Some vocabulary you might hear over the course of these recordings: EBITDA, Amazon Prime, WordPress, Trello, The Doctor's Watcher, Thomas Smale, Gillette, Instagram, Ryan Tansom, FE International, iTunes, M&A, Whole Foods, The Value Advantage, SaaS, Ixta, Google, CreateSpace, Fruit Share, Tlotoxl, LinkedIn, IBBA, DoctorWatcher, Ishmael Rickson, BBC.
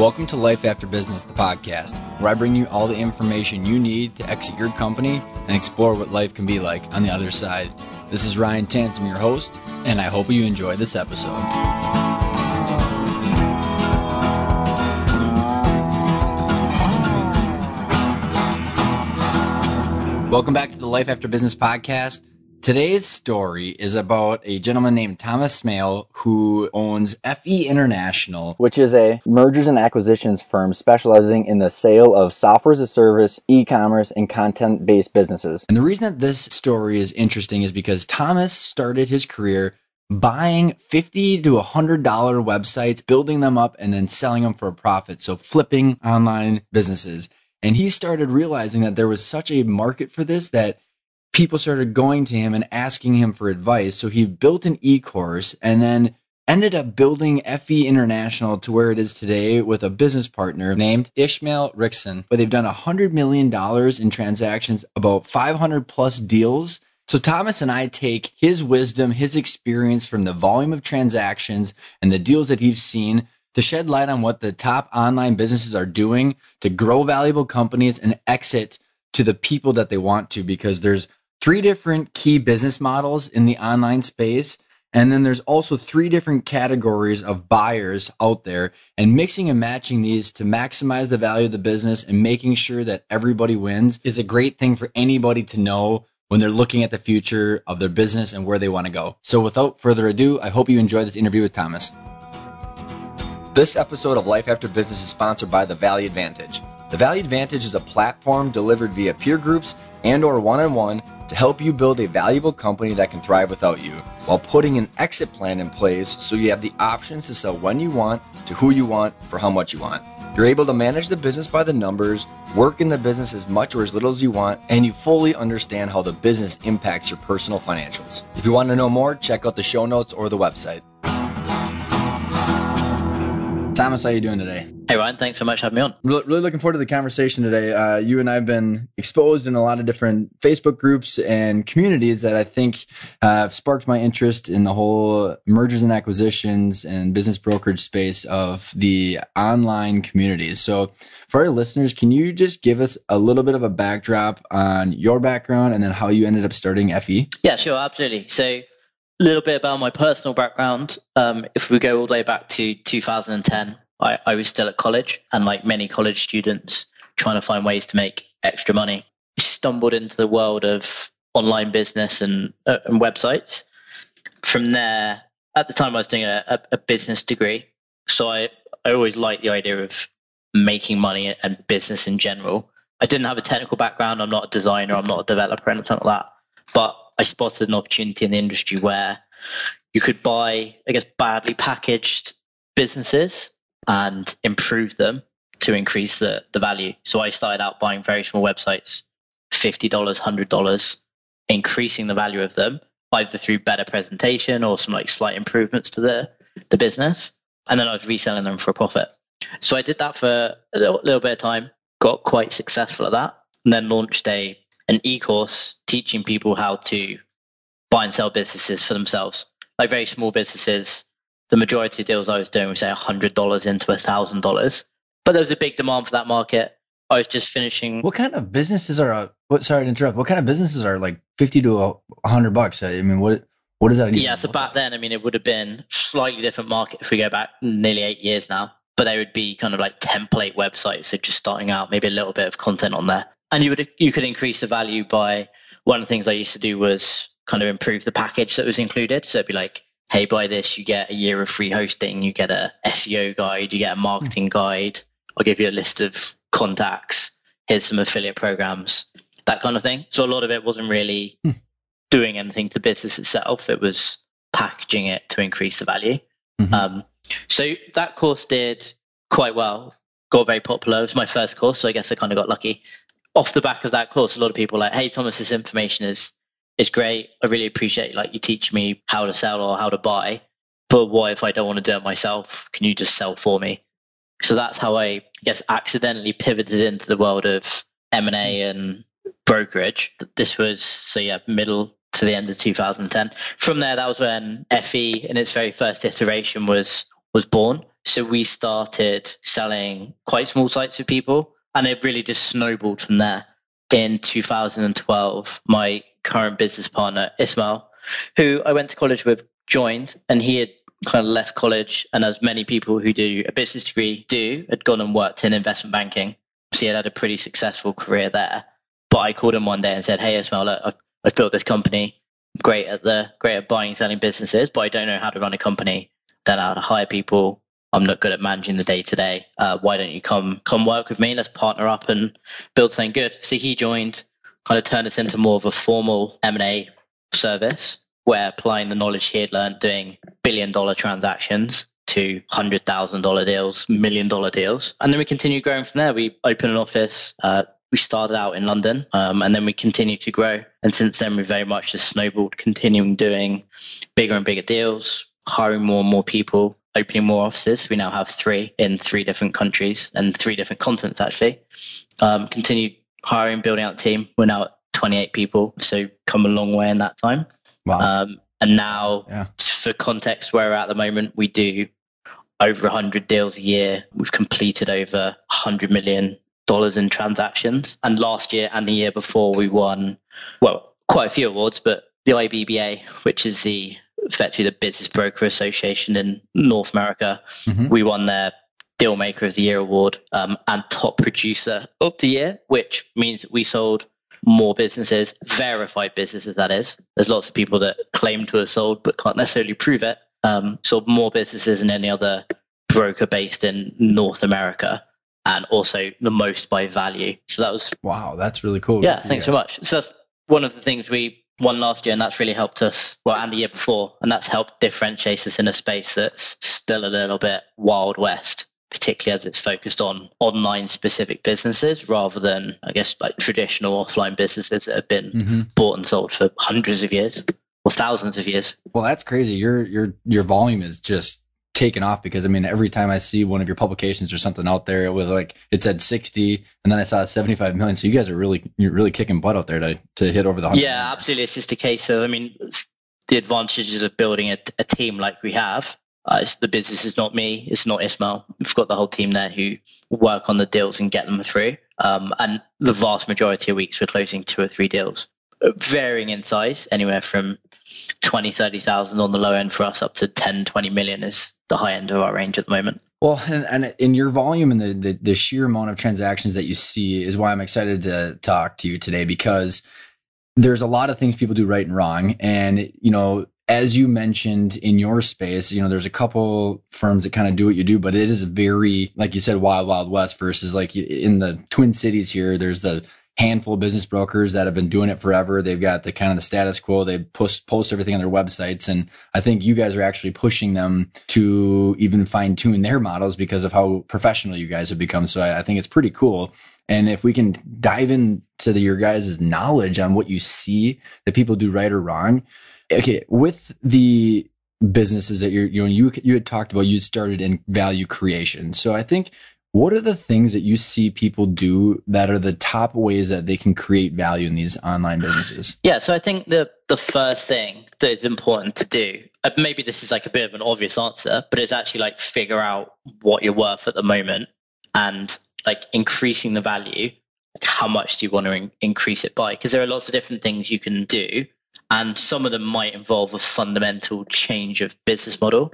Welcome to Life After Business, the podcast, where I bring you all the information you need to exit your company and explore what life can be like on the other side. This is Ryan Tansom, your host, and I hope you enjoy this episode. Welcome back to the Life After Business podcast. Today's story is about a gentleman named Thomas Smale who owns FE International, which is a mergers and acquisitions firm specializing in the sale of software as a service, e-commerce, and content-based businesses. And the reason that this story is interesting is because Thomas started his career buying $50 to $100 websites, building them up, and then selling them for a profit, so flipping online businesses. And he started realizing that there was such a market for this that people started going to him and asking him for advice. So he built an e-course and then ended up building FE International to where it is today with a business partner named Ishmael Rickson. But they've done $100 million in transactions, about 500 plus deals. So Thomas and I take his wisdom, his experience from the volume of transactions and the deals that he's seen to shed light on what the top online businesses are doing to grow valuable companies and exit to the people that they want to, because there's three different key business models in the online space. And then there's also three different categories of buyers out there, and mixing and matching these to maximize the value of the business and making sure that everybody wins is a great thing for anybody to know when they're looking at the future of their business and where they want to go. So without further ado, I hope you enjoy this interview with Thomas. This episode of Life After Business is sponsored by The Value Advantage. The Value Advantage is a platform delivered via peer groups and or one-on-one to help you build a valuable company that can thrive without you, while putting an exit plan in place so you have the options to sell when you want, to who you want, for how much you want. You're able to manage the business by the numbers, work in the business as much or as little as you want, and you fully understand how the business impacts your personal financials. If you want to know more, check out the show notes or the website. Thomas, how are you doing today? Hey, Ryan. Thanks so much for having me on. Really looking forward to the conversation today. You and I have been exposed in a lot of different Facebook groups and communities that I think have sparked my interest in the whole mergers and acquisitions and business brokerage space of the online communities. So for our listeners, can you just give us a little bit of a backdrop on your background and then how you ended up starting FE? Yeah, sure. Absolutely. So a little bit about my personal background. If we go all the way back to 2010, I was still at college, and like many college students, trying to find ways to make extra money, I stumbled into the world of online business and websites. From there, at the time I was doing a business degree, so I always liked the idea of making money and business in general. I didn't have a technical background. I'm not a designer. I'm not a developer or anything like that. But I spotted an opportunity in the industry where you could buy, I guess, badly packaged businesses and improve them to increase the value. So I started out buying very small websites, $50, $100, increasing the value of them, either through better presentation or some like slight improvements to the business. And then I was reselling them for a profit. So I did that for a little bit of time, got quite successful at that, and then launched an e-course teaching people how to buy and sell businesses for themselves, like very small businesses. The majority of deals I was doing was say $100 into $1,000, but there was a big demand for that market. I was just finishing. What kind of businesses are? Sorry to interrupt. What kind of businesses are like $50 to $100? I mean, what is that? Yeah, so back then, I mean, it would have been slightly different market if we go back nearly 8 years now, but they would be kind of like template websites, so just starting out, maybe a little bit of content on there. And you could increase the value by, one of the things I used to do was kind of improve the package that was included. So it'd be like, hey, buy this, you get a year of free hosting, you get a SEO guide, you get a marketing guide, I'll give you a list of contacts, here's some affiliate programs, that kind of thing. So a lot of it wasn't really doing anything to the business itself. It was packaging it to increase the value. Mm-hmm. So that course did quite well, got very popular. It was my first course, so I guess I kind of got lucky. Off the back of that course, a lot of people were like, hey, Thomas, this information is great. I really appreciate like you teach me how to sell or how to buy, but what if I don't want to do it myself? Can you just sell for me? So that's how I guess accidentally pivoted into the world of M&A and brokerage. This was, so yeah, middle to the end of 2010. From there, that was when FE in its very first iteration was born. So we started selling quite small sites to people, and it really just snowballed from there. In 2012, my current business partner, Ishmael, who I went to college with, joined, and he had kind of left college, and as many people who do a business degree do, had gone and worked in investment banking. So he had a pretty successful career there. But I called him one day and said, hey, Ishmael, I've built this company. I'm great at buying and selling businesses, but I don't know how to run a company. I don't know how to hire people. I'm not good at managing the day-to-day. Why don't you come work with me? Let's partner up and build something good. So he joined, kind of turned us into more of a formal M&A service, where applying the knowledge he had learned doing billion-dollar transactions to $100,000 deals, million-dollar deals. And then we continued growing from there. We opened an office. We started out in London, and then we continued to grow. And since then, we very much just snowballed, continuing doing bigger and bigger deals, hiring more and more people, opening more offices. We now have 3 in 3 different countries and 3 different continents, actually. Continued hiring, building out the team. We're now at 28 people, so come a long way in that time. Wow. And now, for context where we're at the moment, we do over 100 deals a year. We've completed over $100 million in transactions. And last year and the year before, we won, well, quite a few awards, but the IBBA, which is effectively the Business Broker Association in North America. Mm-hmm. We won their Deal Maker of the Year award and Top Producer of the Year, which means that we sold more businesses, verified businesses, that is. There's lots of people that claim to have sold but can't necessarily prove it. Sold more businesses than any other broker based in North America, and also the most by value. So that was... Wow, that's really cool. Yeah, thanks so much. So that's one of the things we won last year, and that's really helped us, well, and the year before, and that's helped differentiate us in a space that's still a little bit Wild West, particularly as it's focused on online specific businesses rather than, I guess, like traditional offline businesses that have been bought and sold for hundreds of years or thousands of years. Well, that's crazy. Your volume is just taken off, because I mean, every time I see one of your publications or something out there, it was like, it said 60, and then I saw 75 million. So you guys are really kicking butt out there to hit over the 100 million. Absolutely. It's just a case of, I mean, the advantages of building a team like we have. It's the business is not me. It's not Ishmael. We've got the whole team there who work on the deals and get them through. And the vast majority of weeks, we're closing 2 or 3 deals, varying in size, anywhere from 20, 30,000 on the low end for us up to 10, 20 million is the high end of our range at the moment. Well, and in your volume and the sheer amount of transactions that you see is why I'm excited to talk to you today, because there's a lot of things people do right and wrong. And, you know, as you mentioned in your space, you know, there's a couple firms that kind of do what you do, but it is very, like you said, wild west versus like in the Twin Cities here, there's the handful of business brokers that have been doing it forever. They've got the kind of the status quo. They post everything on their websites. And I think you guys are actually pushing them to even fine tune their models because of how professional you guys have become. So I think it's pretty cool. And if we can dive into your guys' knowledge on what you see that people do right or wrong. Okay. With the businesses that you had talked about, you started in value creation. So I think, what are the things that you see people do that are the top ways that they can create value in these online businesses? Yeah, so I think the first thing that is important to do, maybe this is like a bit of an obvious answer, but it's actually like figure out what you're worth at the moment and like increasing the value. Like how much do you want to increase it by? Because there are lots of different things you can do, and some of them might involve a fundamental change of business model.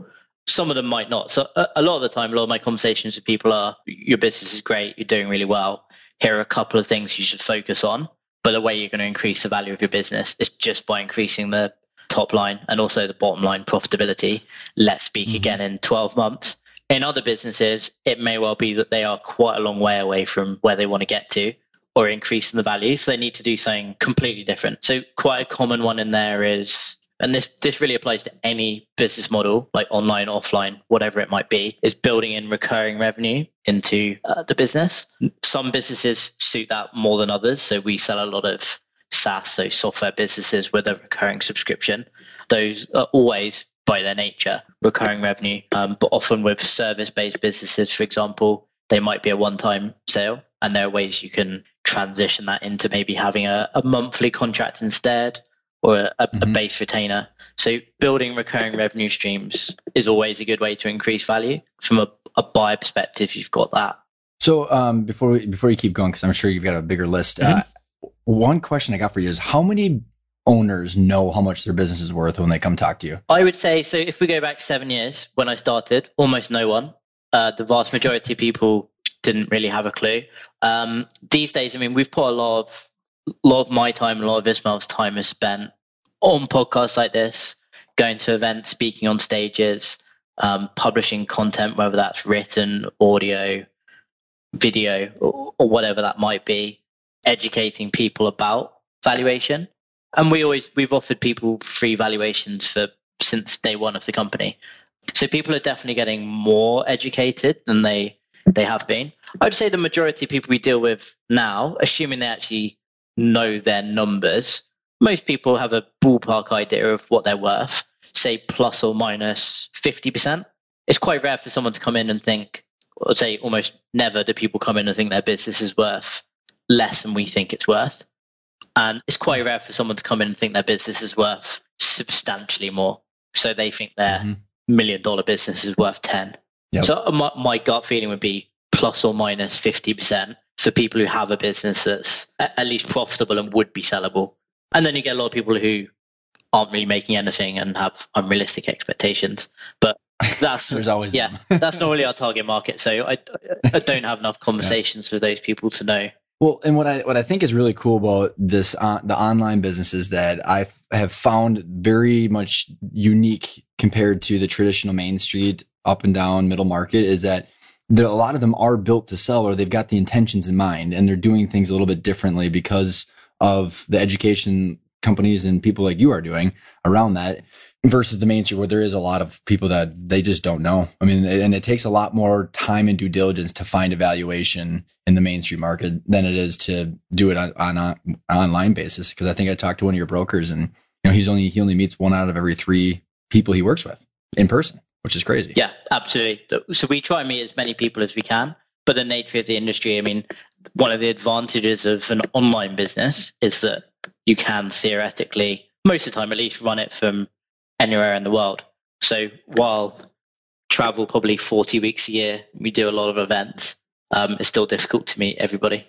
Some of them might not. So a lot of the time, a lot of my conversations with people are, your business is great, you're doing really well. Here are a couple of things you should focus on. But the way you're going to increase the value of your business is just by increasing the top line and also the bottom line profitability. Let's speak again in 12 months. In other businesses, it may well be that they are quite a long way away from where they want to get to or increasing the value. So they need to do something completely different. So quite a common one in there is, and this really applies to any business model, like online, offline, whatever it might be, is building in recurring revenue into the business. Some businesses suit that more than others. So we sell a lot of SaaS, so software businesses with a recurring subscription. Those are always, by their nature, recurring revenue. But often with service-based businesses, for example, they might be a one-time sale. And there are ways you can transition that into maybe having a monthly contract instead, or a base retainer. So building recurring revenue streams is always a good way to increase value. From a buyer perspective, you've got that. So before you keep going, because I'm sure you've got a bigger list, one question I got for you is, how many owners know how much their business is worth when they come talk to you? I would say, so if we go back 7 years, when I started, almost no one. The vast majority of people didn't really have a clue. These days, I mean, we've put a lot of my time, a lot of Ishmael's time is spent on podcasts like this, going to events, speaking on stages, publishing content, whether that's written, audio, video, or whatever that might be, educating people about valuation. And we've offered people free valuations since day one of the company. So people are definitely getting more educated than they have been. I'd say the majority of people we deal with now, assuming they actually know their numbers, most people have a ballpark idea of what they're worth, say plus or minus 50%. It's quite rare for someone to come in and think, I'd say almost never do people come in and think their business is worth less than we think it's worth. And it's quite rare for someone to come in and think their business is worth substantially more. So they think their $1 million business is worth 10. Yep. So my gut feeling would be plus or minus 50% for people who have a business that's at least profitable and would be sellable. And then you get a lot of people who aren't really making anything and have unrealistic expectations. But that's there's always that's not really our target market. So I don't have enough conversations with those people to know. Well, and what I think is really cool about this the online business is that I have found very much unique compared to the traditional Main Street up and down middle market is that a lot of them are built to sell, or they've got the intentions in mind, and they're doing things a little bit differently because of the education companies and people like you are doing around that, versus the Main Street where there is a lot of people that they just don't know. I mean, and it takes a lot more time and due diligence to find a valuation in the Main Street market than it is to do it on an online basis. Because I think I talked to one of your brokers, and you know, he only meets one out of every three people he works with in person, which is crazy. Yeah, absolutely. So we try and meet as many people as we can. But the nature of the industry, I mean, one of the advantages of an online business is that you can theoretically, most of the time at least, run it from anywhere in the world. So while travel probably 40 weeks a year, we do a lot of events, it's still difficult to meet everybody.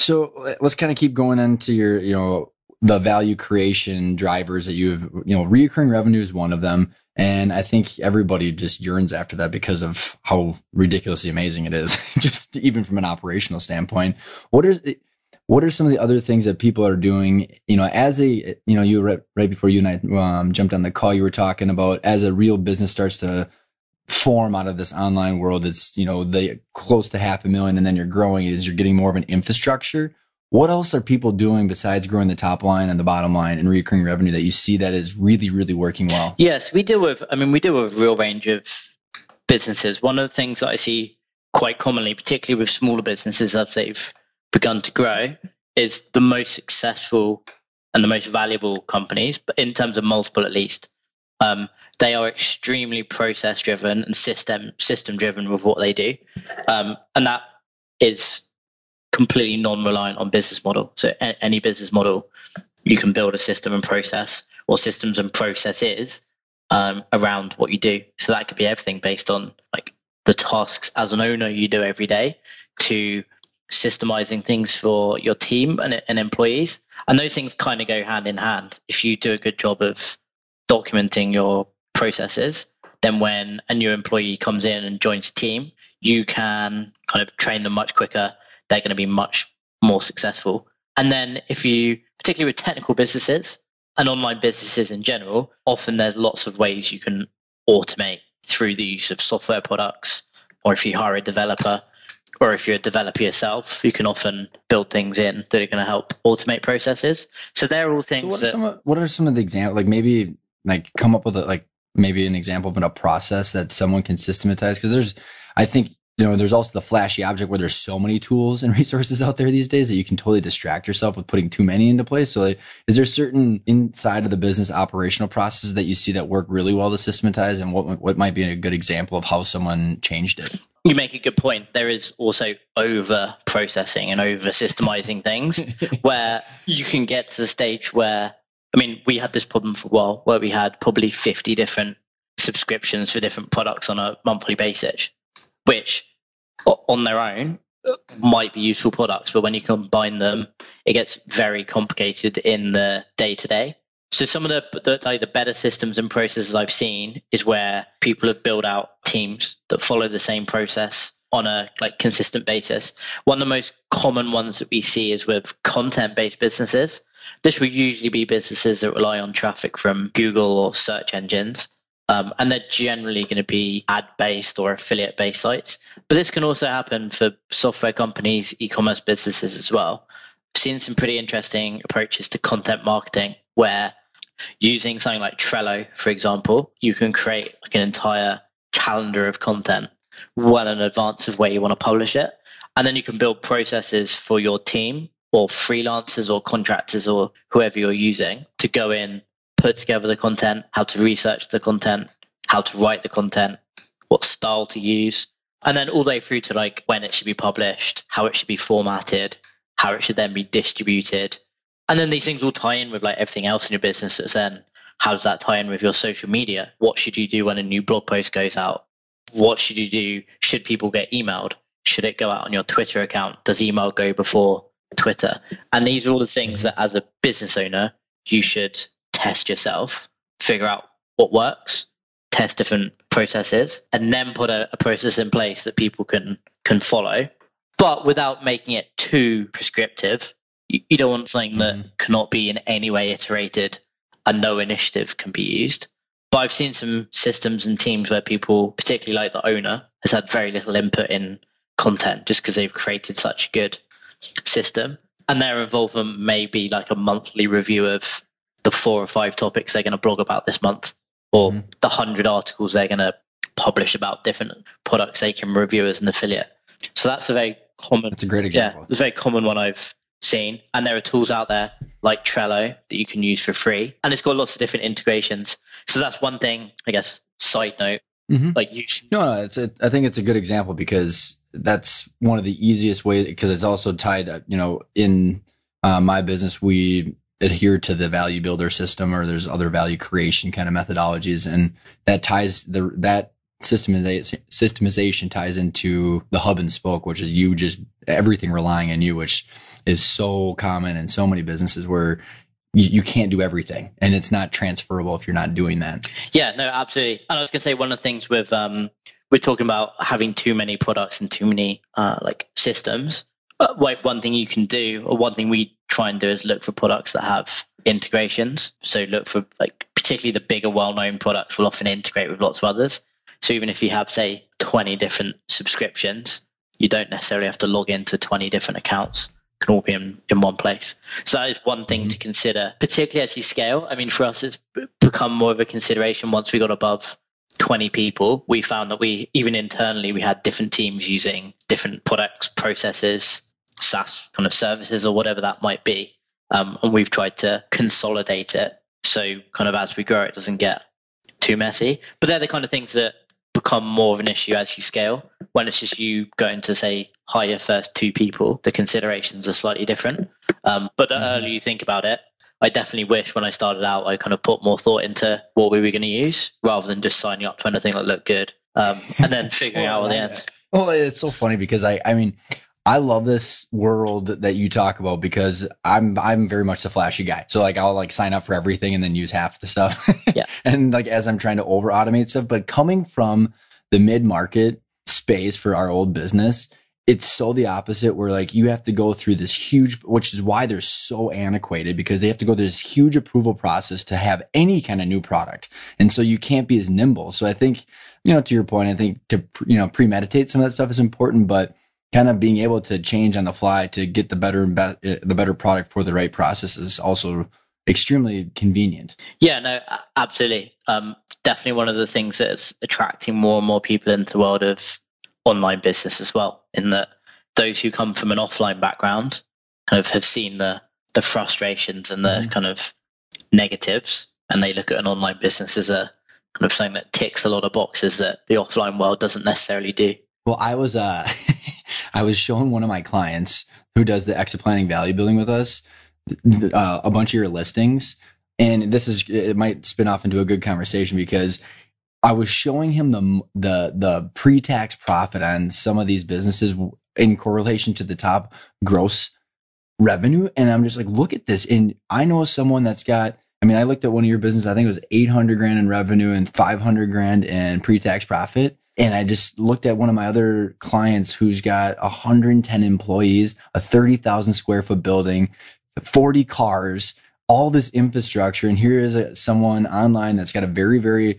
So let's kind of keep going into your, you know, the value creation drivers that you've, you know, recurring revenue is one of them. And I think everybody just yearns after that because of how ridiculously amazing it is, just even from an operational standpoint. What are some of the other things that people are doing? You know, you right before you and I jumped on the call, you were talking about as a real business starts to form out of this online world, it's, you know, they close to 500,000, and then you're growing as you're getting more of an infrastructure. What else are people doing besides growing the top line and the bottom line and recurring revenue that you see that is really, really working well? Yes, we deal with a real range of businesses. One of the things that I see quite commonly, particularly with smaller businesses as they've begun to grow, is the most successful and the most valuable companies, but in terms of multiple at least, they are extremely process driven and system driven with what they do. And that is completely non-reliant on business model. So any business model, you can build a system and process, or systems and processes around what you do. So that could be everything based on like the tasks as an owner you do every day, to systemizing things for your team and employees. And those things kind of go hand in hand. If you do a good job of documenting your processes, then when a new employee comes in and joins the team, you can kind of train them much quicker. They're going to be much more successful. And then if you, particularly with technical businesses and online businesses in general, often there's lots of ways you can automate through the use of software products, or if you hire a developer, or if you're a developer yourself, you can often build things in that are going to help automate processes. So they're all things. So what are some of the examples? Like maybe like come up with maybe an example of a process that someone can systematize. Because there's also the flashy object where there's so many tools and resources out there these days that you can totally distract yourself with putting too many into place. So is there certain inside of the business operational processes that you see that work really well to systematize, and what might be a good example of how someone changed it? You make a good point. There is also over processing and over systemizing things where you can get to the stage where I mean, we had this problem for a while where we had probably 50 different subscriptions for different products on a monthly basis, which on their own might be useful products, but when you combine them, it gets very complicated in the day-to-day. So some of the better systems and processes I've seen is where people have built out teams that follow the same process on a consistent basis. One of the most common ones that we see is with content-based businesses. This will usually be businesses that rely on traffic from Google or search engines. And they're generally going to be ad-based or affiliate-based sites. But this can also happen for software companies, e-commerce businesses as well. I've seen some pretty interesting approaches to content marketing where using something like Trello, for example, you can create an entire calendar of content well in advance of where you want to publish it. And then you can build processes for your team or freelancers or contractors or whoever you're using to go in, put together the content, how to research the content, how to write the content, what style to use, and then all the way through to when it should be published, how it should be formatted, how it should then be distributed. And then these things will tie in with everything else in your business. So then how does that tie in with your social media? What should you do when a new blog post goes out? What should you do? Should people get emailed? Should it go out on your Twitter account? Does email go before Twitter? And these are all the things that as a business owner, you should test yourself, figure out what works, test different processes, and then put a process in place that people can follow, but without making it too prescriptive. You don't want something that cannot be in any way iterated and no initiative can be used. But I've seen some systems and teams where people, particularly the owner, has had very little input in content just because they've created such a good system. And their involvement may be a monthly review of the 4 or 5 topics they're going to blog about this month, or the 100 articles they're going to publish about different products they can review as an affiliate. So that's a very common. That's a great example. Yeah, it's a very common one I've seen. And there are tools out there like Trello that you can use for free. And it's got lots of different integrations. So that's one thing, I guess, side note. Mm-hmm. I think it's a good example because that's one of the easiest ways, because it's also tied, in my business, we adhere to the value builder system, or there's other value creation kind of methodologies. And that ties systemization ties into the hub and spoke, which is you just everything relying on you, which is so common in so many businesses where you can't do everything and it's not transferable if you're not doing that. Yeah, no, absolutely. And I was going to say one of the things with, we're talking about having too many products and too many systems. One thing you can do, or one thing we try and do, is look for products that have integrations. So look for particularly the bigger, well-known products will often integrate with lots of others. So even if you have, say, 20 different subscriptions, you don't necessarily have to log into 20 different accounts. It can all be in one place. So that is one thing to consider, particularly as you scale. I mean, for us, it's become more of a consideration once we got above 20 people. We found that even internally, we had different teams using different products, processes, SaaS kind of services, or whatever that might be. And we've tried to consolidate it. So kind of as we grow, it doesn't get too messy. But they're the kind of things that become more of an issue as you scale. When it's just you going to, say, hire first 2 people, the considerations are slightly different. But the earlier you think about it, I definitely wish when I started out, I kind of put more thought into what we were going to use rather than just signing up to anything that looked good and then figuring out on the end. Well, it's so funny because I mean, I love this world that you talk about because I'm very much the flashy guy. So I'll sign up for everything and then use half the stuff. Yeah. And as I'm trying to over automate stuff, but coming from the mid market space for our old business, it's so the opposite where you have to go through this huge, which is why they're so antiquated, because they have to go through this huge approval process to have any kind of new product. And so you can't be as nimble. So I think, to your point, I think to, premeditate some of that stuff is important, but kind of being able to change on the fly to get the better and the better product for the right process is also extremely convenient. Yeah, no, absolutely. Definitely one of the things that's attracting more and more people into the world of online business as well, in that those who come from an offline background kind of have seen the frustrations and the kind of negatives, and they look at an online business as a kind of something that ticks a lot of boxes that the offline world doesn't necessarily do. Well, I was I was showing one of my clients who does the exit planning value building with us a bunch of your listings And this is, it might spin off into a good conversation, because I was showing him the pre-tax profit on some of these businesses in correlation to the top gross revenue. And I'm just like, look at this. And I know someone that's got, I mean, I looked at one of your business, I think it was 800 grand in revenue and 500 grand in pre-tax profit. And I just looked at one of my other clients who's got 110 employees, a 30,000 square foot building, 40 cars, all this infrastructure. And here is someone online that's got a very, very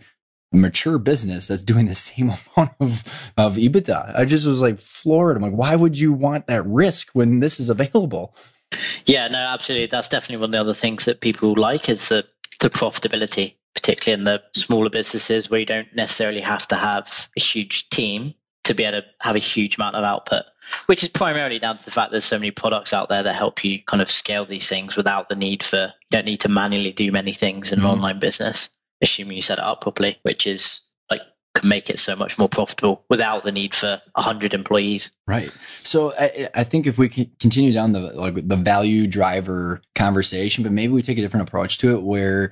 mature business that's doing the same amount of EBITDA. I just was like floored. I'm like, why would you want that risk when this is available? Yeah, no, absolutely. That's definitely one of the other things that people like is the profitability, particularly in the smaller businesses where you don't necessarily have to have a huge team to be able to have a huge amount of output, which is primarily down to the fact there's so many products out there that help you kind of scale these things without the need for, you don't need to manually do many things in an online business, assuming you set it up properly, which is like can make it so much more profitable without the need for 100 employees. Right. So I think if we can continue down the value driver conversation, but maybe we take a different approach to it where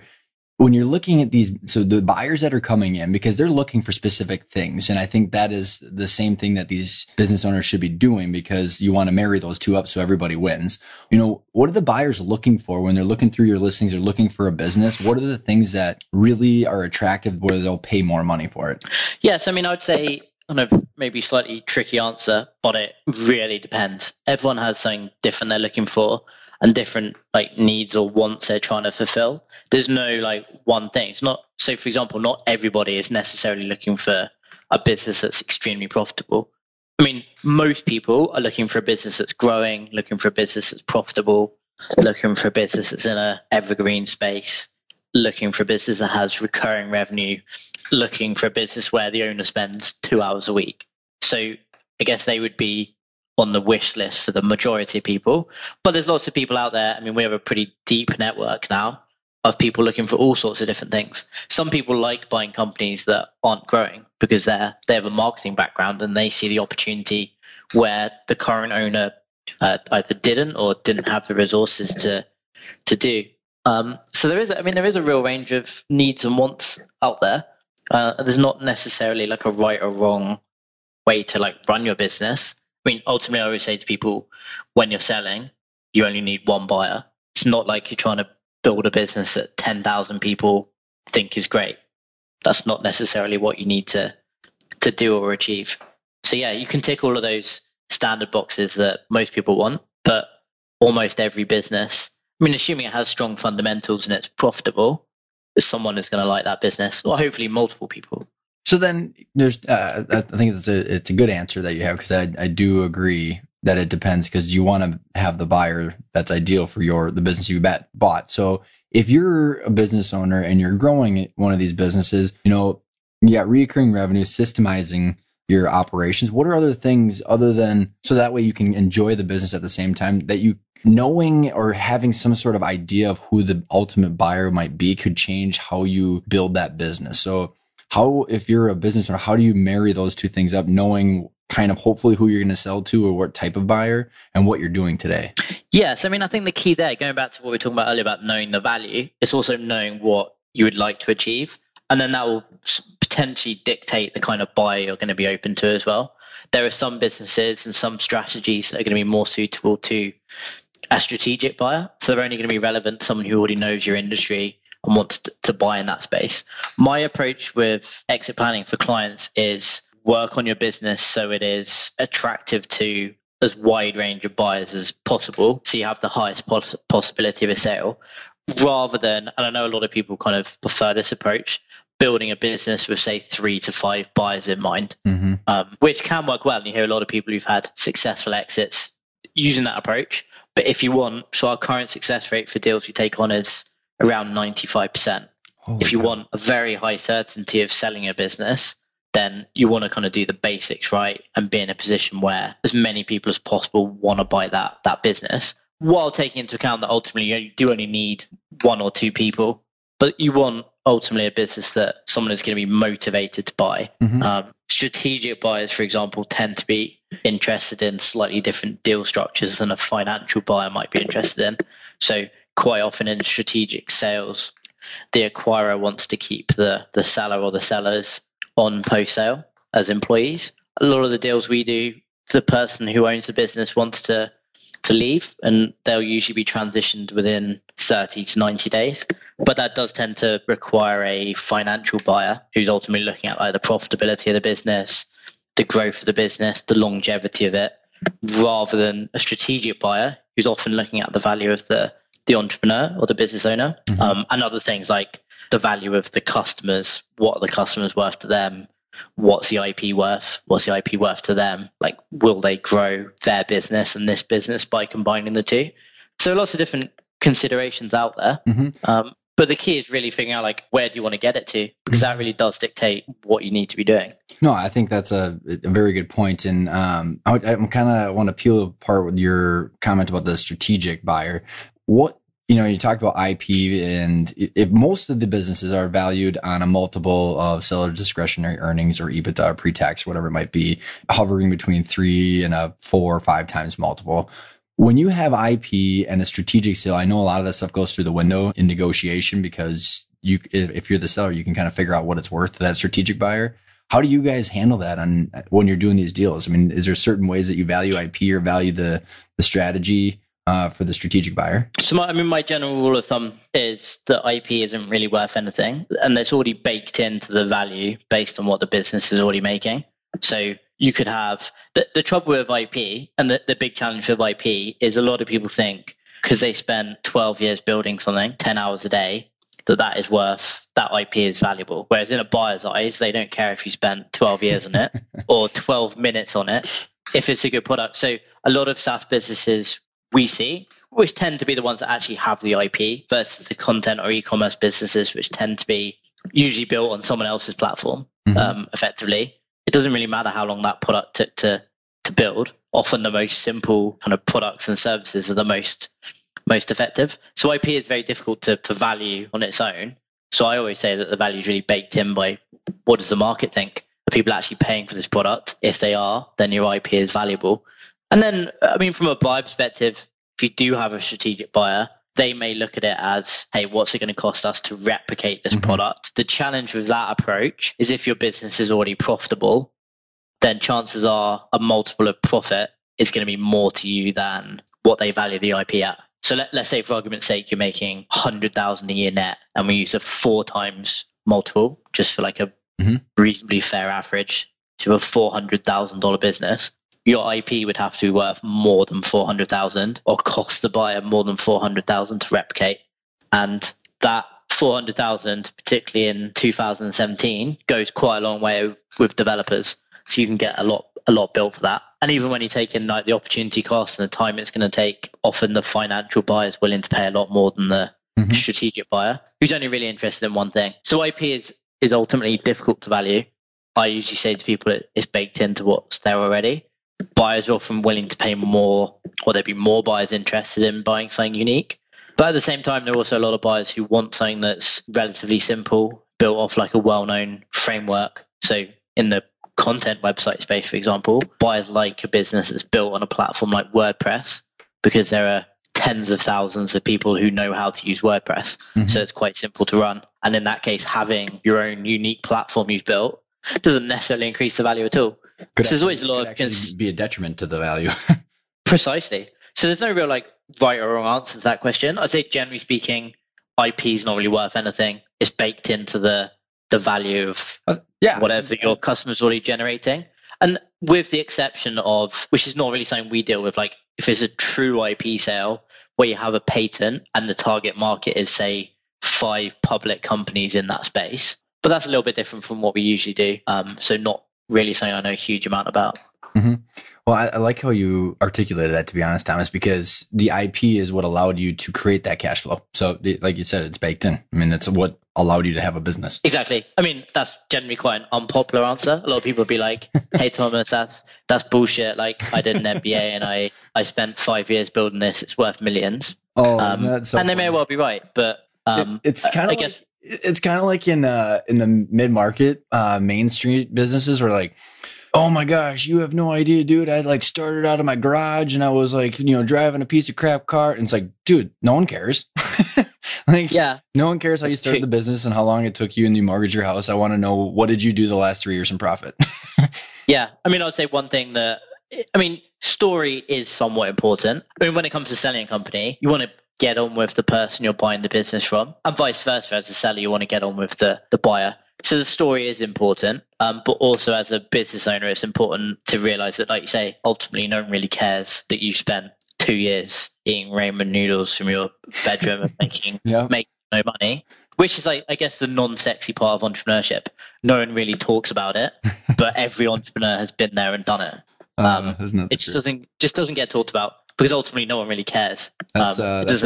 when you're looking at these, so the buyers that are coming in, because they're looking for specific things. And I think that is the same thing that these business owners should be doing, because you want to marry those two up so everybody wins. You know, what are the buyers looking for when they're looking through your listings? They're looking for a business. What are the things that really are attractive where they'll pay more money for it? Yes. I mean, I would say on a maybe slightly tricky answer, but it really depends. Everyone has something different they're looking for and different like needs or wants they're trying to fulfill. There's no like one thing. It's not, so for example, not everybody is necessarily looking for a business that's extremely profitable. I mean, most people are looking for a business that's growing, looking for a business that's profitable, looking for a business that's in an evergreen space, looking for a business that has recurring revenue, looking for a business where the owner spends 2 hours a week. So I guess they would be on the wish list for the majority of people. But there's lots of people out there. I mean, we have a pretty deep network now of people looking for all sorts of different things. Some people like buying companies that aren't growing because they have a marketing background and they see the opportunity where the current owner either didn't have the resources to do. So there is a real range of needs and wants out there. There's not necessarily like a right or wrong way to like run your business. I mean, ultimately, I always say to people, when you're selling, you only need one buyer. It's not like you're trying to build a business that 10,000 people think is great. That's not necessarily what you need to do or achieve. So yeah, you can tick all of those standard boxes that most people want, but almost every business, I mean, assuming it has strong fundamentals and it's profitable, someone is going to like that business, or hopefully multiple people. So then there's, I think it's a good answer that you have, because I do agree that it depends, because you want to have the buyer that's ideal for the business you bought. So if you're a business owner and you're growing one of these businesses, you know, you got recurring revenue, systemizing your operations. What are other things other than, so that way you can enjoy the business at the same time, that you knowing or having some sort of idea of who the ultimate buyer might be could change how you build that business. So how, if you're a business owner, how do you marry those two things up, knowing kind of hopefully who you're going to sell to or what type of buyer and what you're doing today? Yes. I mean, I think the key there, going back to what we were talking about earlier about knowing the value, it's also knowing what you would like to achieve. And then that will potentially dictate the kind of buyer you're going to be open to as well. There are some businesses and some strategies that are going to be more suitable to a strategic buyer. So they're only going to be relevant to someone who already knows your industry and wants to buy in that space. My approach with exit planning for clients is work on your business so it is attractive to as wide range of buyers as possible, so you have the highest possibility of a sale, rather than, and I know a lot of people kind of prefer this approach, building a business with, say, 3 to 5 buyers in mind, which can work well. And you hear a lot of people who've had successful exits using that approach. But if you want, so our current success rate for deals we take on is around 95%. If you want a very high certainty of selling a business, then you want to kind of do the basics right and be in a position where as many people as possible want to buy that business, while taking into account that ultimately you do only need 1 or 2 people, but you want ultimately a business that someone is going to be motivated to buy. Strategic buyers, for example, tend to be interested in slightly different deal structures than a financial buyer might be interested in. So quite often in strategic sales, the acquirer wants to keep the seller or the sellers on post-sale as employees. A lot of the deals we do, the person who owns the business wants to leave, and they'll usually be transitioned within 30 to 90 days. But that does tend to require a financial buyer who's ultimately looking at like the profitability of the business, the growth of the business, the longevity of it, rather than a strategic buyer who's often looking at the value of the entrepreneur or the business owner, and other things like the value of the customers, what are the customers worth to them, what's the IP worth, what's the IP worth to them, like will they grow their business and this business by combining the two. So lots of different considerations out there. But the key is really figuring out like where do you want to get it to, because that really does dictate what you need to be doing. No, I think that's a very good point. And I kind of want to peel apart with your comment about the strategic buyer. What, you know, you talked about IP, and if most of the businesses are valued on a multiple of seller discretionary earnings or EBITDA or pre-tax, whatever it might be, hovering between 3 and 4 or 5 times multiple. When you have IP and a strategic sale, I know a lot of that stuff goes through the window in negotiation, because you, if you're the seller, you can kind of figure out what it's worth to that strategic buyer. How do you guys handle that on when you're doing these deals? I mean, is there certain ways that you value IP or value the strategy for the strategic buyer? So my general rule of thumb is that IP isn't really worth anything, and that's already baked into the value based on what the business is already making. So you could have the trouble with IP, and the big challenge with IP is a lot of people think because they spend 12 years building something, 10 hours a day, that is worth, that IP is valuable. Whereas in a buyer's eyes, they don't care if you spent 12 years on it or 12 minutes on it, if it's a good product. So a lot of SaaS businesses we see, which tend to be the ones that actually have the IP, versus the content or e-commerce businesses, which tend to be usually built on someone else's platform, effectively. It doesn't really matter how long that product took to build. Often the most simple kind of products and services are the most effective. So IP is very difficult to value on its own. So I always say that the value is really baked in by what does the market think? Are people actually paying for this product? If they are, then your IP is valuable. And then, I mean, from a buyer perspective, if you do have a strategic buyer, they may look at it as, hey, what's it going to cost us to replicate this product? The challenge with that approach is if your business is already profitable, then chances are a multiple of profit is going to be more to you than what they value the IP at. So let's say, for argument's sake, you're making $100,000 a year net, and we use a 4 times multiple just for like a reasonably fair average to a $400,000 business. Your IP would have to be worth more than $400,000 or cost the buyer more than $400,000 to replicate. And that $400,000, particularly in 2017, goes quite a long way with developers. So you can get a lot built for that. And even when you take in like the opportunity cost and the time it's going to take, often the financial buyer is willing to pay a lot more than the strategic buyer, who's only really interested in one thing. So IP is ultimately difficult to value. I usually say to people it's baked into what's there already. Buyers are often willing to pay more, or there'd be more buyers interested in buying something unique. But at the same time, there are also a lot of buyers who want something that's relatively simple, built off like a well-known framework. So in the content website space, for example, buyers like a business that's built on a platform like WordPress, because there are tens of thousands of people who know how to use WordPress. So it's quite simple to run. And in that case, having your own unique platform you've built doesn't necessarily increase the value at all. Because there's always a lot of be a detriment to the value. Precisely. So there's no real like right or wrong answer to that question. I'd say generally speaking, IP is not really worth anything. It's baked into the value of whatever your customer's already generating. And with the exception of, which is not really something we deal with, like if it's a true IP sale where you have a patent and the target market is say 5 public companies in that space. But that's a little bit different from what we usually do. So not really something I know a huge amount about. Well, I like how you articulated that, to be honest, Thomas, because the IP is what allowed you to create that cash flow. So like you said, it's baked in. I mean, it's what allowed you to have a business. Exactly. I mean, that's generally quite an unpopular answer. A lot of people would be like, hey, Thomas, that's bullshit. Like I did an MBA and I spent 5 years building this. It's worth millions. Oh, so and they may well be right, but it's kind of like... It's kind of like in the mid-market Main Street businesses where like, oh my gosh, you have no idea, dude. I like started out of my garage and I was like, you know, driving a piece of crap cart. And it's like, dude, no one cares. Like, yeah, no one cares how you started the business and how long it took you and you mortgage your house. I want to know, what did you do the last 3 years in profit? Yeah. I mean, I would say one thing that, I mean, story is somewhat important. I mean, when it comes to selling a company, you want to get on with the person you're buying the business from, and vice versa. As a seller, you want to get on with the buyer. So the story is important, but also as a business owner, it's important to realize that, like you say, ultimately no one really cares that you spent 2 years eating ramen noodles from your bedroom and making no money, which is like, I guess, the non-sexy part of entrepreneurship. No one really talks about it, but every entrepreneur has been there and done it. It just doesn't get talked about because ultimately no one really cares. That's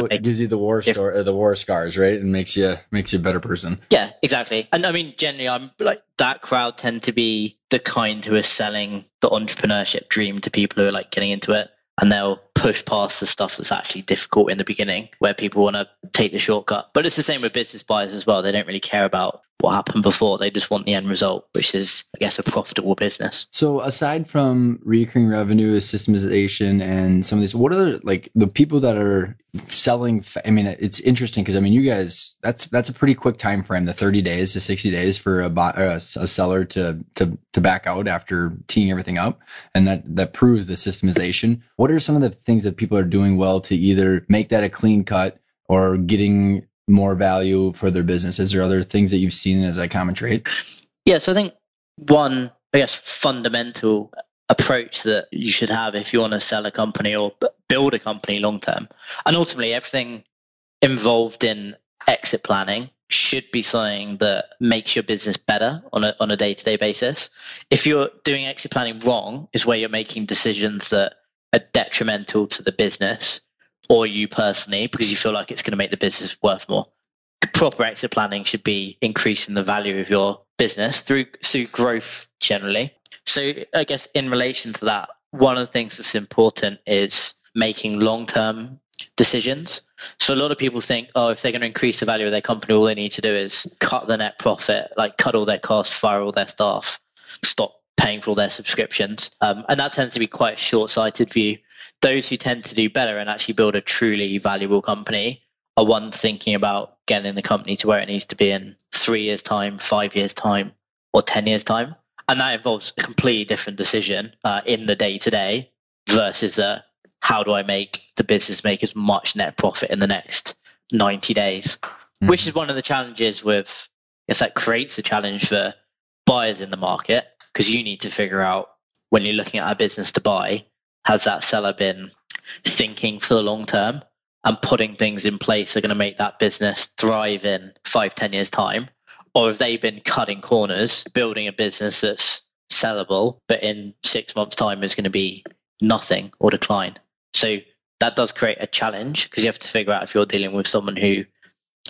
what gives you the war story, the war scars, right? And makes you a better person. Yeah, exactly. And I mean, generally, I'm like, that crowd tend to be the kind who are selling the entrepreneurship dream to people who are like getting into it, and they'll push past the stuff that's actually difficult in the beginning, where people want to take the shortcut. But it's the same with business buyers as well. They don't really care about what happened before. They just want the end result, which is, I guess, a profitable business. So aside from recurring revenue, systemization, and some of these, what are the people that are selling? I mean, it's interesting because, I mean, you guys, that's a pretty quick time frame, the 30 days to 60 days for a seller to back out after teeing everything up. And that proves the systemization. What are some of the things that people are doing well to either make that a clean cut or getting more value for their businesses, or other things that you've seen as a common trait? Yeah, so I think one, I guess, fundamental approach that you should have if you want to sell a company or build a company long term, and ultimately everything involved in exit planning, should be something that makes your business better on a day-to-day basis. If you're doing exit planning wrong, is where you're making decisions that are detrimental to the business or you personally, because you feel like it's going to make the business worth more. Proper exit planning should be increasing the value of your business through growth generally. So I guess in relation to that, one of the things that's important is making long-term decisions. So a lot of people think, oh, if they're going to increase the value of their company, all they need to do is cut the net profit, like cut all their costs, fire all their staff, stop paying for all their subscriptions. And that tends to be quite a short-sighted view. Those who tend to do better and actually build a truly valuable company are ones thinking about getting the company to where it needs to be in 3 years' time, 5 years' time, or 10 years' time. And that involves a completely different decision in the day-to-day versus how do I make the business make as much net profit in the next 90 days, mm-hmm. which is one of the challenges with, it's that creates a challenge for buyers in the market, because you need to figure out when you're looking at a business to buy, has that seller been thinking for the long term and putting things in place that are going to make that business thrive in 5-10 years time? Or have they been cutting corners, building a business that's sellable, but in 6 months time is going to be nothing or decline? So that does create a challenge, because you have to figure out if you're dealing with someone who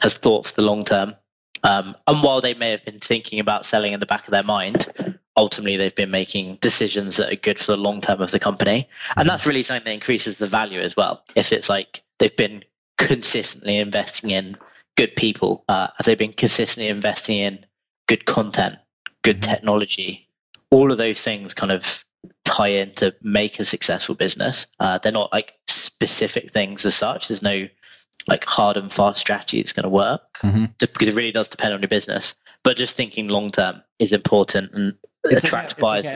has thought for the long term. And while they may have been thinking about selling in the back of their mind, ultimately they've been making decisions that are good for the long term of the company. And that's really something that increases the value as well. If it's like they've been consistently investing in good people, have they been consistently investing in good content, good technology, all of those things kind of tie in to make a successful business. They're not like specific things as such. There's no like hard and fast strategy that's going to work, because it really does depend on your business. But just thinking long term is important and attracts buyers.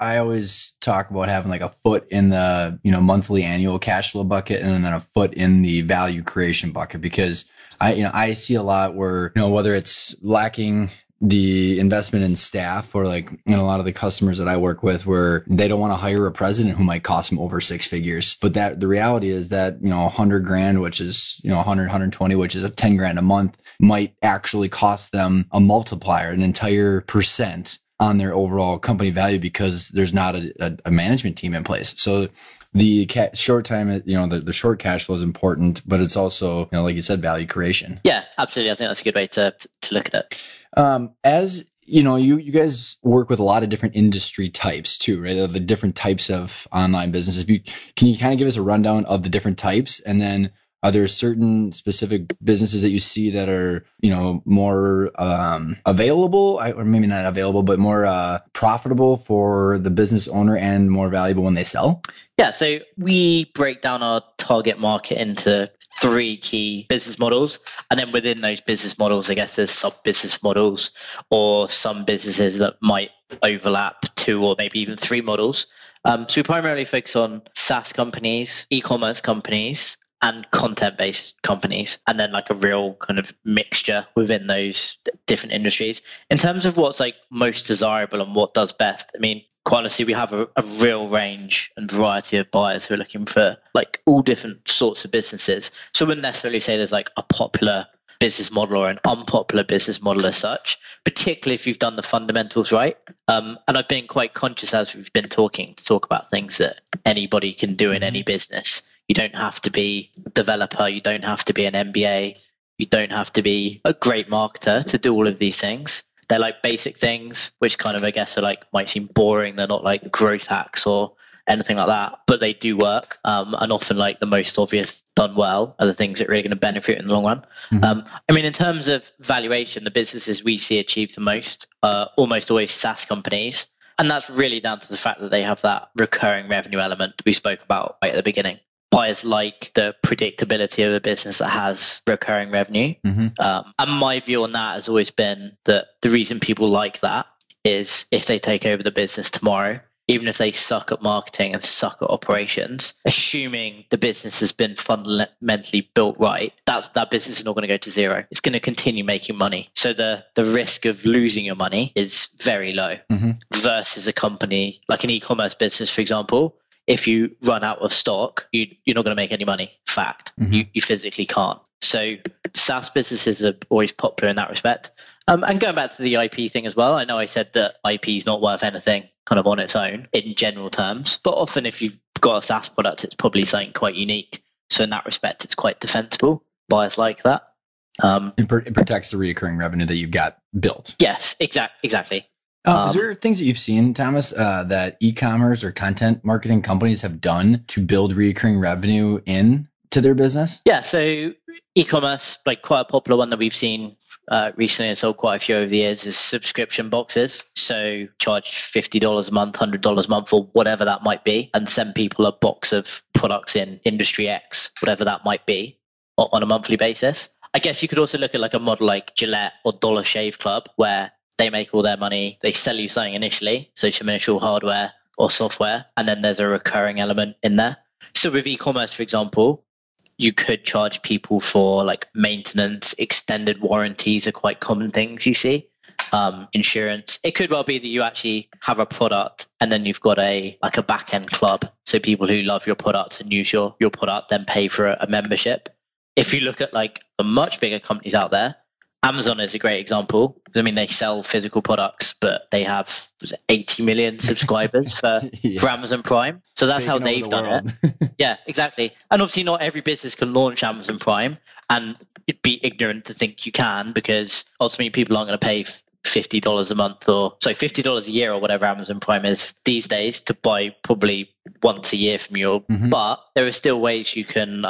I always talk about having like a foot in the monthly annual cash flow bucket, and then a foot in the value creation bucket, because I see a lot where whether it's lacking the investment in staff, or like in a lot of the customers that I work with, where they don't want to hire a president who might cost them over 6 figures. But that the reality is that, $100,000, which is, 100, 120, which is $10,000 a month, might actually cost them a multiplier, an entire % on their overall company value, because there's not a management team in place. So the short time, the short cash flow is important, but it's also, like you said, value creation. Yeah, absolutely. I think that's a good way to look at it. As you know, you guys work with a lot of different industry types too, right? The different types of online businesses. Can you kind of give us a rundown of the different types, and then Are there certain specific businesses that you see that are, you know, more available, or maybe not available, but more profitable for the business owner and more valuable when they sell? Yeah, so we break down our target market into three key business models. And then within those business models, I guess there's sub-business models or some businesses that might overlap two or maybe even three models. So we primarily focus on SaaS companies, e-commerce companies, and content-based companies, and then like a real kind of mixture within those different industries. In terms of what's like most desirable and what does best, I mean, quite honestly, we have a real range and variety of buyers who are looking for like all different sorts of businesses. So I wouldn't necessarily say there's like a popular business model or an unpopular business model as such, particularly if you've done the fundamentals right. And I've been quite conscious as we've been talking to talk about things that anybody can do in any business. You don't have to be a developer. You don't have to be an MBA. You don't have to be a great marketer to do all of these things. They're like basic things, which kind of, I guess, are like might seem boring. They're not like growth hacks or anything like that, but they do work. And often like the most obvious done well are the things that are really going to benefit in the long run. Mm-hmm. I mean, in terms of valuation, the businesses we see achieve the most are almost always SaaS companies. And that's really down to the fact that they have that recurring revenue element we spoke about right at the beginning. Buyers like the predictability of a business that has recurring revenue. Mm-hmm. And my view on that has always been that the reason people like that is if they take over the business tomorrow, even if they suck at marketing and suck at operations, assuming the business has been fundamentally built right, that business is not going to go to zero. It's going to continue making money. So the risk of losing your money is very low versus a company like an e-commerce business, for example. If you run out of stock, you're not going to make any money. Fact. Mm-hmm. You physically can't. So SaaS businesses are always popular in that respect. And going back to the IP thing as well, I know I said that IP is not worth anything kind of on its own in general terms. But often if you've got a SaaS product, it's probably something quite unique. So in that respect, it's quite defensible. Buyers like that. It protects the recurring revenue that you've got built. Yes, exactly. Is there things that you've seen, Thomas, that e-commerce or content marketing companies have done to build recurring revenue into their business? Yeah, so e-commerce, like quite a popular one that we've seen recently and sold quite a few over the years is subscription boxes. So charge $50 a month, $100 a month, or whatever that might be, and send people a box of products in industry X, whatever that might be, on a monthly basis. I guess you could also look at like a model like Gillette or Dollar Shave Club, where they make all their money. They sell you something initially, so some initial hardware or software, and then there's a recurring element in there. So with e-commerce, for example, you could charge people for like maintenance. Extended warranties are quite common things you see. Insurance. It could well be that you actually have a product and then you've got a back-end club. So people who love your products and use your product then pay for a membership. If you look at like the much bigger companies out there, Amazon is a great example. I mean, they sell physical products, but they have 80 million subscribers for Amazon Prime. So that's how they've done it. Yeah, exactly. And obviously not every business can launch Amazon Prime, and it'd be ignorant to think you can, because ultimately people aren't going to pay $50 a month or so $50 a year or whatever Amazon Prime is these days to buy probably once a year from you. Mm-hmm. But there are still ways you can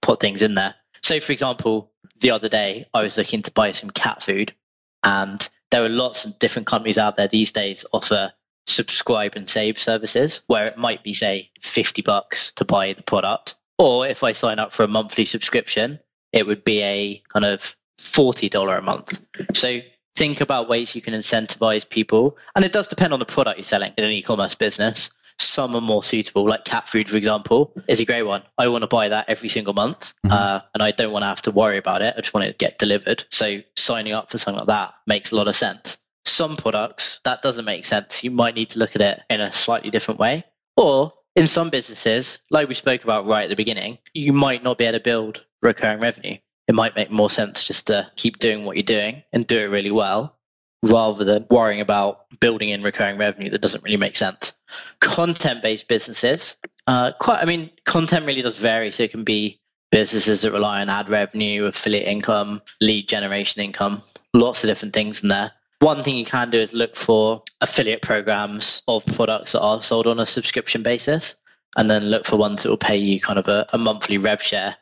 put things in there. So, for example, the other day I was looking to buy some cat food, and there are lots of different companies out there these days offer subscribe and save services where it might be, say, $50 to buy the product. Or if I sign up for a monthly subscription, it would be a kind of $40 a month. So think about ways you can incentivize people. And it does depend on the product you're selling in an e-commerce business. Some are more suitable, like cat food, for example, is a great one. I want to buy that every single month, and I don't want to have to worry about it. I just want it to get delivered. So signing up for something like that makes a lot of sense. Some products, that doesn't make sense. You might need to look at it in a slightly different way. Or in some businesses, like we spoke about right at the beginning, you might not be able to build recurring revenue. It might make more sense just to keep doing what you're doing and do it really well, rather than worrying about building in recurring revenue that doesn't really make sense. Content-based businesses, content really does vary. So it can be businesses that rely on ad revenue, affiliate income, lead generation income, lots of different things in there. One thing you can do is look for affiliate programs of products that are sold on a subscription basis, and then look for ones that will pay you kind of a monthly rev share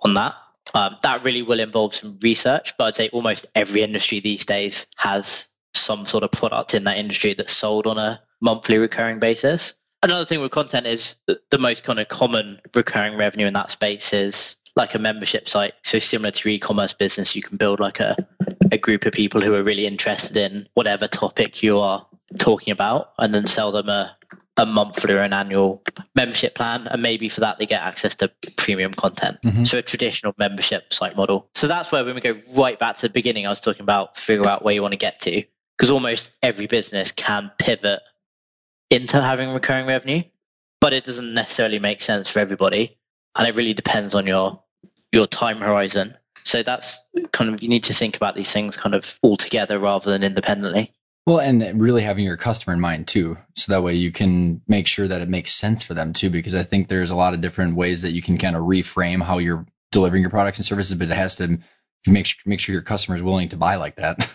on that. That really will involve some research, but I'd say almost every industry these days has some sort of product in that industry that's sold on a monthly recurring basis. Another thing with content is the most kind of common recurring revenue in that space is like a membership site. So similar to e-commerce business, you can build like a group of people who are really interested in whatever topic you are talking about and then sell them a monthly or an annual membership plan. And maybe for that, they get access to premium content. Mm-hmm. So a traditional membership site model. So that's where when we go right back to the beginning, I was talking about figure out where you want to get to, because almost every business can pivot into having recurring revenue, but it doesn't necessarily make sense for everybody. And it really depends on your time horizon. So that's kind of, you need to think about these things kind of all together rather than independently. Well, and really having your customer in mind too. So that way you can make sure that it makes sense for them too, because I think there's a lot of different ways that you can kind of reframe how you're delivering your products and services, but it has to make sure your customer is willing to buy like that.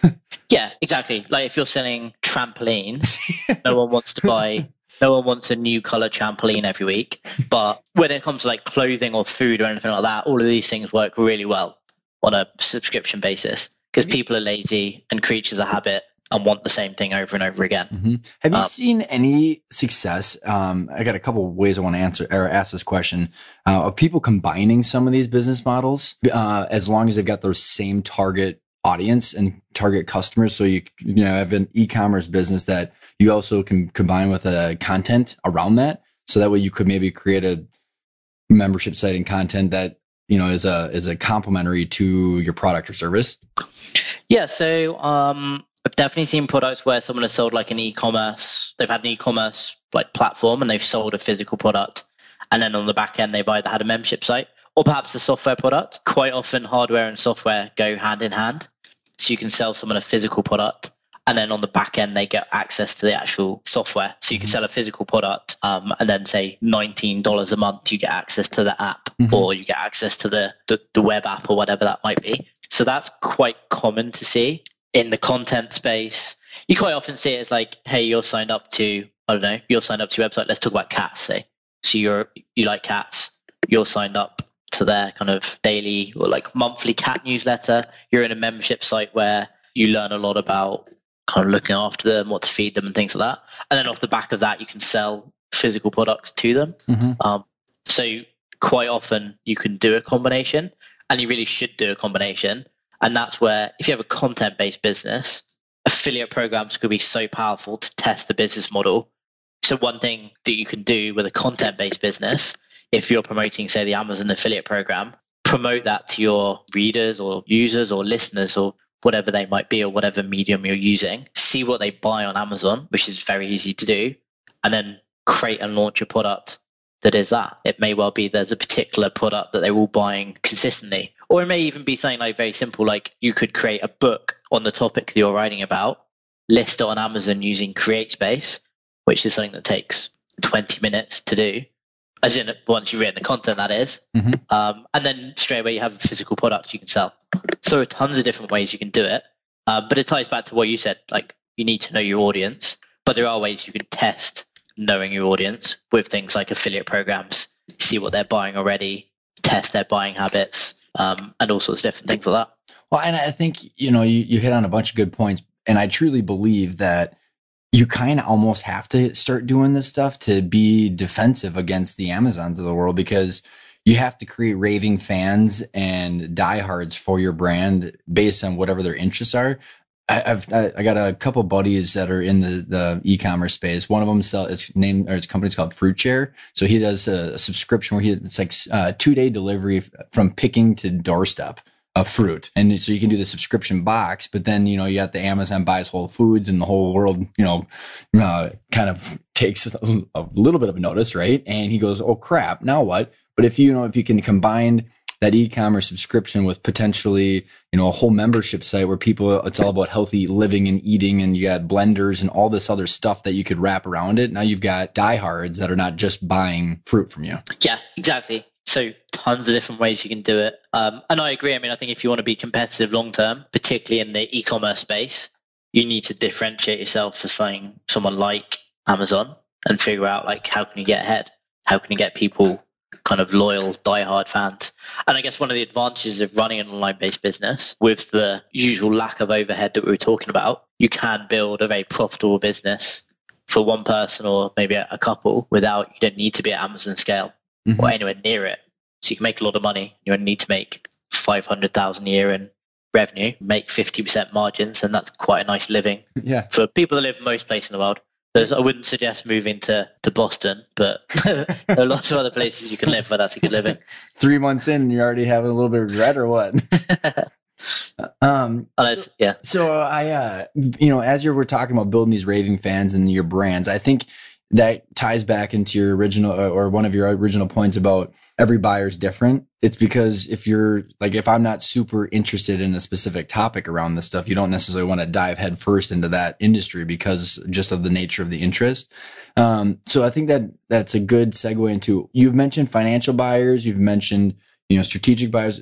Yeah, exactly. Like if you're selling trampolines, no one wants a new color trampoline every week. But when it comes to like clothing or food or anything like that, all of these things work really well on a subscription basis because people are lazy and creatures of habit and want the same thing over and over again. Mm-hmm. Have you seen any success? I got a couple of ways I want to ask this question of people combining some of these business models as long as they've got those same target audience and target customers. So you know, have an e-commerce business that you also can combine with a content around that. So that way you could maybe create a membership site and content that, you know, is a complementary to your product or service. Yeah. So, I've definitely seen products where someone has sold like they've had an e-commerce like platform and they've sold a physical product. And then on the back end, they've either had a membership site or perhaps a software product. Quite often hardware and software go hand in hand. So you can sell someone a physical product and then on the back end, they get access to the actual software. So you can sell a physical product and then say $19 a month, you get access to the app or you get access to the web app or whatever that might be. So that's quite common to see. In the content space, you quite often see it as like, hey, you're signed up to your website. Let's talk about cats, say. So you like cats. You're signed up to their kind of daily or like monthly cat newsletter. You're in a membership site where you learn a lot about kind of looking after them, what to feed them and things like that. And then off the back of that, you can sell physical products to them. Mm-hmm. So quite often you can do a combination and you really should do a combination. And that's where if you have a content-based business, affiliate programs could be so powerful to test the business model. So one thing that you can do with a content-based business, if you're promoting, say, the Amazon affiliate program, promote that to your readers or users or listeners or whatever they might be or whatever medium you're using. See what they buy on Amazon, which is very easy to do, and then create and launch a product that is that. It may well be there's a particular product that they're all buying consistently. Or it may even be something like very simple, like you could create a book on the topic that you're writing about, list it on Amazon using CreateSpace, which is something that takes 20 minutes to do, as in once you've written the content, that is. Mm-hmm. And then straight away you have a physical product you can sell. So there are tons of different ways you can do it. But it ties back to what you said, like you need to know your audience, but there are ways you can test knowing your audience with things like affiliate programs, see what they're buying already, test their buying habits, and all sorts of different things like that. Well, and I think, you know, you hit on a bunch of good points, and I truly believe that you kind of almost have to start doing this stuff to be defensive against the Amazons of the world, because you have to create raving fans and diehards for your brand based on whatever their interests are. I got a couple buddies that are in the e-commerce space. One of them his company's called Fruit Share. So he does a subscription where it's like 2-day delivery from picking to doorstep of fruit. And so you can do the subscription box, but then, you know, you got the Amazon buys Whole Foods and the whole world, you know, kind of takes a little bit of a notice, right? And he goes, oh crap, now what? But if if you can combine that e-commerce subscription with potentially, you know, a whole membership site where it's all about healthy living and eating, and you got blenders and all this other stuff that you could wrap around it. Now you've got diehards that are not just buying fruit from you. Yeah, exactly. So tons of different ways you can do it. And I agree. I mean, I think if you want to be competitive long-term, particularly in the e-commerce space, you need to differentiate yourself for someone like Amazon and figure out like, how can you get ahead? How can you get people kind of loyal, diehard fans. And I guess one of the advantages of running an online-based business, with the usual lack of overhead that we were talking about, you can build a very profitable business for one person or maybe a couple you don't need to be at Amazon scale or anywhere near it. So you can make a lot of money. You don't need to make $500,000 a year in revenue, make 50% margins, and that's quite a nice living for people that live most places in the world. I wouldn't suggest moving to Boston, but there are lots of other places you can live where that's a good living. 3 months in, and you're already having a little bit of regret or what? As you were talking about building these raving fans and your brands, I think that ties back into your original or one of your original points about every buyer's different. It's because if I'm not super interested in a specific topic around this stuff, you don't necessarily want to dive headfirst into that industry because just of the nature of the interest. So I think that's a good segue into, you've mentioned financial buyers, you've mentioned, strategic buyers.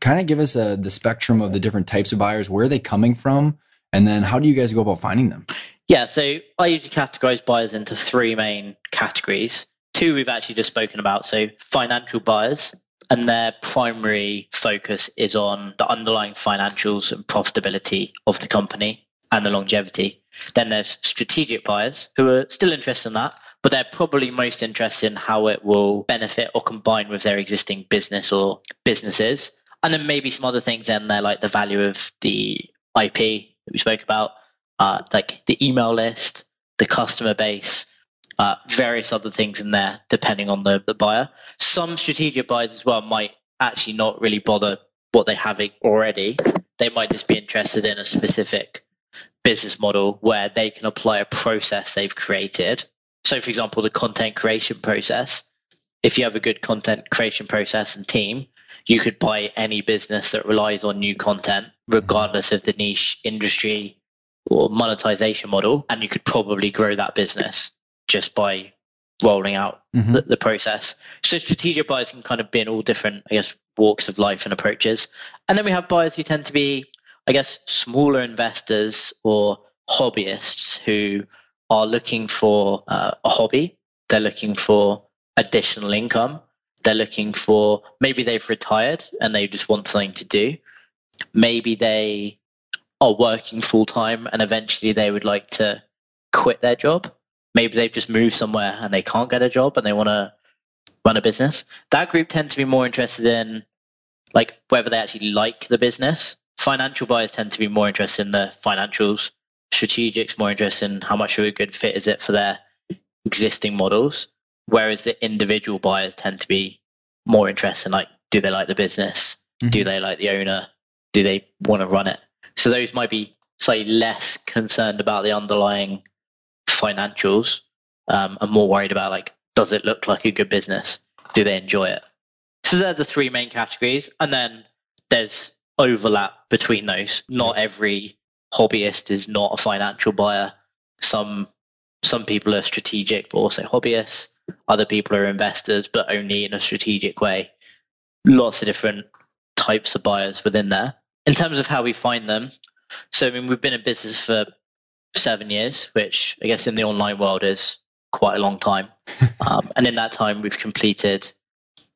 Kind of give us the spectrum of the different types of buyers. Where are they coming from? And then how do you guys go about finding them? Yeah, so I usually categorize buyers into three main categories. Two we've actually just spoken about. So financial buyers, and their primary focus is on the underlying financials and profitability of the company and the longevity. Then there's strategic buyers who are still interested in that, but they're probably most interested in how it will benefit or combine with their existing business or businesses. And then maybe some other things in there, like the value of the IP that we spoke about, like the email list, the customer base, various other things in there, depending on the buyer. Some strategic buyers as well might actually not really bother what they have already. They might just be interested in a specific business model where they can apply a process they've created. So, for example, the content creation process. If you have a good content creation process and team, you could buy any business that relies on new content, regardless of the niche, industry, or monetization model, and you could probably grow that business just by rolling out the process. So strategic buyers can kind of be in all different, walks of life and approaches. And then we have buyers who tend to be, smaller investors or hobbyists who are looking for a hobby. They're looking for additional income. They're looking for, maybe they've retired and they just want something to do. Maybe they are working full-time and eventually they would like to quit their job. Maybe they've just moved somewhere and they can't get a job and they want to run a business. That group tends to be more interested in whether they actually like the business. Financial buyers tend to be more interested in the financials. Strategics more interested in how much of a good fit is it for their existing models. Whereas the individual buyers tend to be more interested in do they like the business? Do they like the owner? Do they want to run it? So those might be slightly less concerned about the underlying financials and more worried about does it look like a good business? Do they enjoy it? So they're the three main categories. And then there's overlap between those. Not every hobbyist is not a financial buyer. Some people are strategic, but also hobbyists. Other people are investors, but only in a strategic way. Lots of different types of buyers within there. In terms of how we find them, we've been in business for 7 years, which in the online world is quite a long time. And in that time, we've completed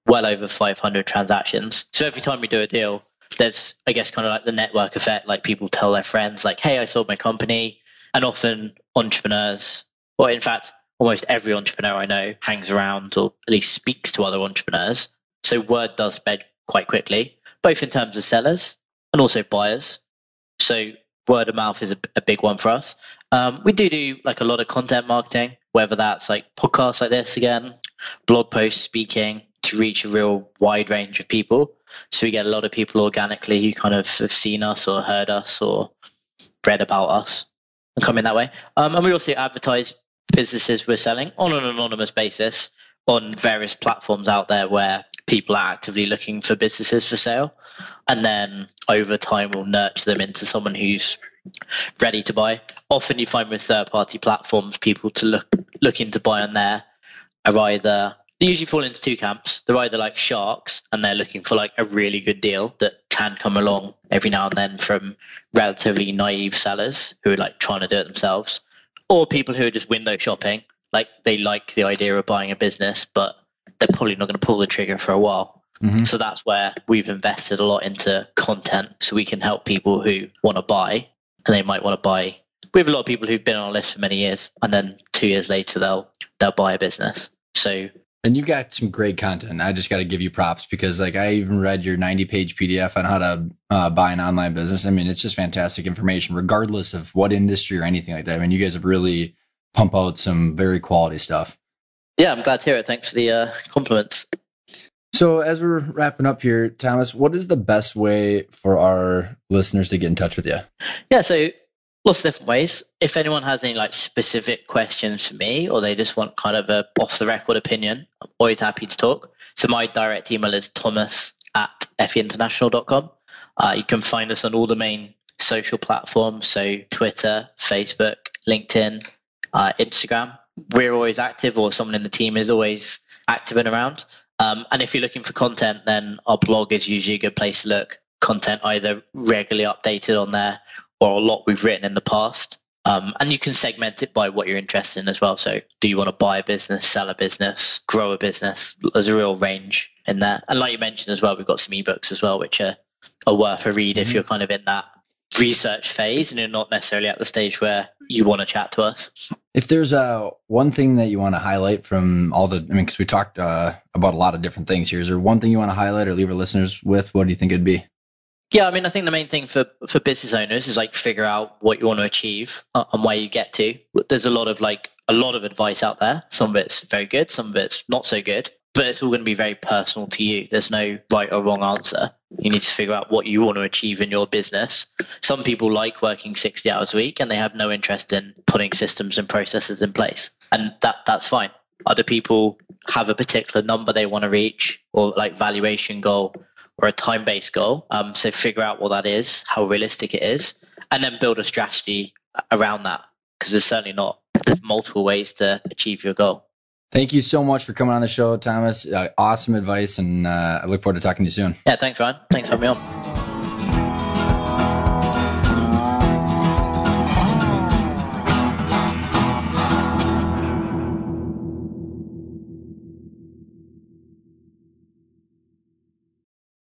well over 500 transactions. So every time we do a deal, there's, the network effect, people tell their friends, hey, I sold my company. And often entrepreneurs, or in fact, almost every entrepreneur I know hangs around or at least speaks to other entrepreneurs. So word does spread quite quickly, both in terms of sellers and also buyers. So word of mouth is a big one for us. We do a lot of content marketing, whether that's podcasts like this again, blog posts, speaking, to reach a real wide range of people. So we get a lot of people organically who kind of have seen us or heard us or read about us and come in that way. And we also advertise businesses we're selling on an anonymous basis on various platforms out there where people are actively looking for businesses for sale. And then over time, we'll nurture them into someone who's ready to buy. Often you find with third-party platforms, people to looking to buy on there are either, they usually fall into two camps. They're either like sharks and they're looking for a really good deal that can come along every now and then from relatively naive sellers who are trying to do it themselves, or people who are just window shopping. They like the idea of buying a business, but they're probably not going to pull the trigger for a while. Mm-hmm. So that's where we've invested a lot into content, so we can help people who want to buy, and they might want to buy. We have a lot of people who've been on our list for many years, and then 2 years later they'll buy a business. So. And you've got some great content. I just got to give you props because, like, I even read your 90-page PDF on how to buy an online business. I mean, it's just fantastic information, regardless of what industry or anything like that. I mean, you guys have really pumped out some very quality stuff. Yeah, I'm glad to hear it. Thanks for the compliments. So as we're wrapping up here, Thomas, what is the best way for our listeners to get in touch with you? Yeah, so lots of different ways. If anyone has any like specific questions for me, or they just want kind of a off the record opinion, I'm always happy to talk. So my direct email is thomas@feinternational.com. You can find us on all the main social platforms. So Twitter, Facebook, LinkedIn, Instagram. We're always active, or someone in the team is always active and around. And if you're looking for content, then our blog is usually a good place to look. Content either regularly updated on there, or a lot we've written in the past. And you can segment it by what you're interested in as well. So do you want to buy a business, sell a business, grow a business? There's a real range in there. And like you mentioned as well, we've got some ebooks as well, which are worth a read if you're kind of in that research phase and you're not necessarily at the stage where you want to chat to us. If there's one thing that you want to highlight from all the, I mean, because we talked about a lot of different things here. Is there one thing you want to highlight or leave our listeners with? What do you think it'd be? Yeah, I mean, I think the main thing for business owners is like figure out what you want to achieve and where you get to. There's a lot of advice out there. Some of it's very good, some of it's not so good, but it's all going to be very personal to you. There's no right or wrong answer. You need to figure out what you want to achieve in your business. Some people like working 60 hours a week and they have no interest in putting systems and processes in place. And that's fine. Other people have a particular number they want to reach, or like valuation goal, or a time-based goal. So figure out what that is, how realistic it is, and then build a strategy around that, because there's multiple ways to achieve your goal. Thank you so much for coming on the show, Thomas. Awesome advice, and I look forward to talking to you soon. Yeah, thanks, Ryan. Thanks for having me on.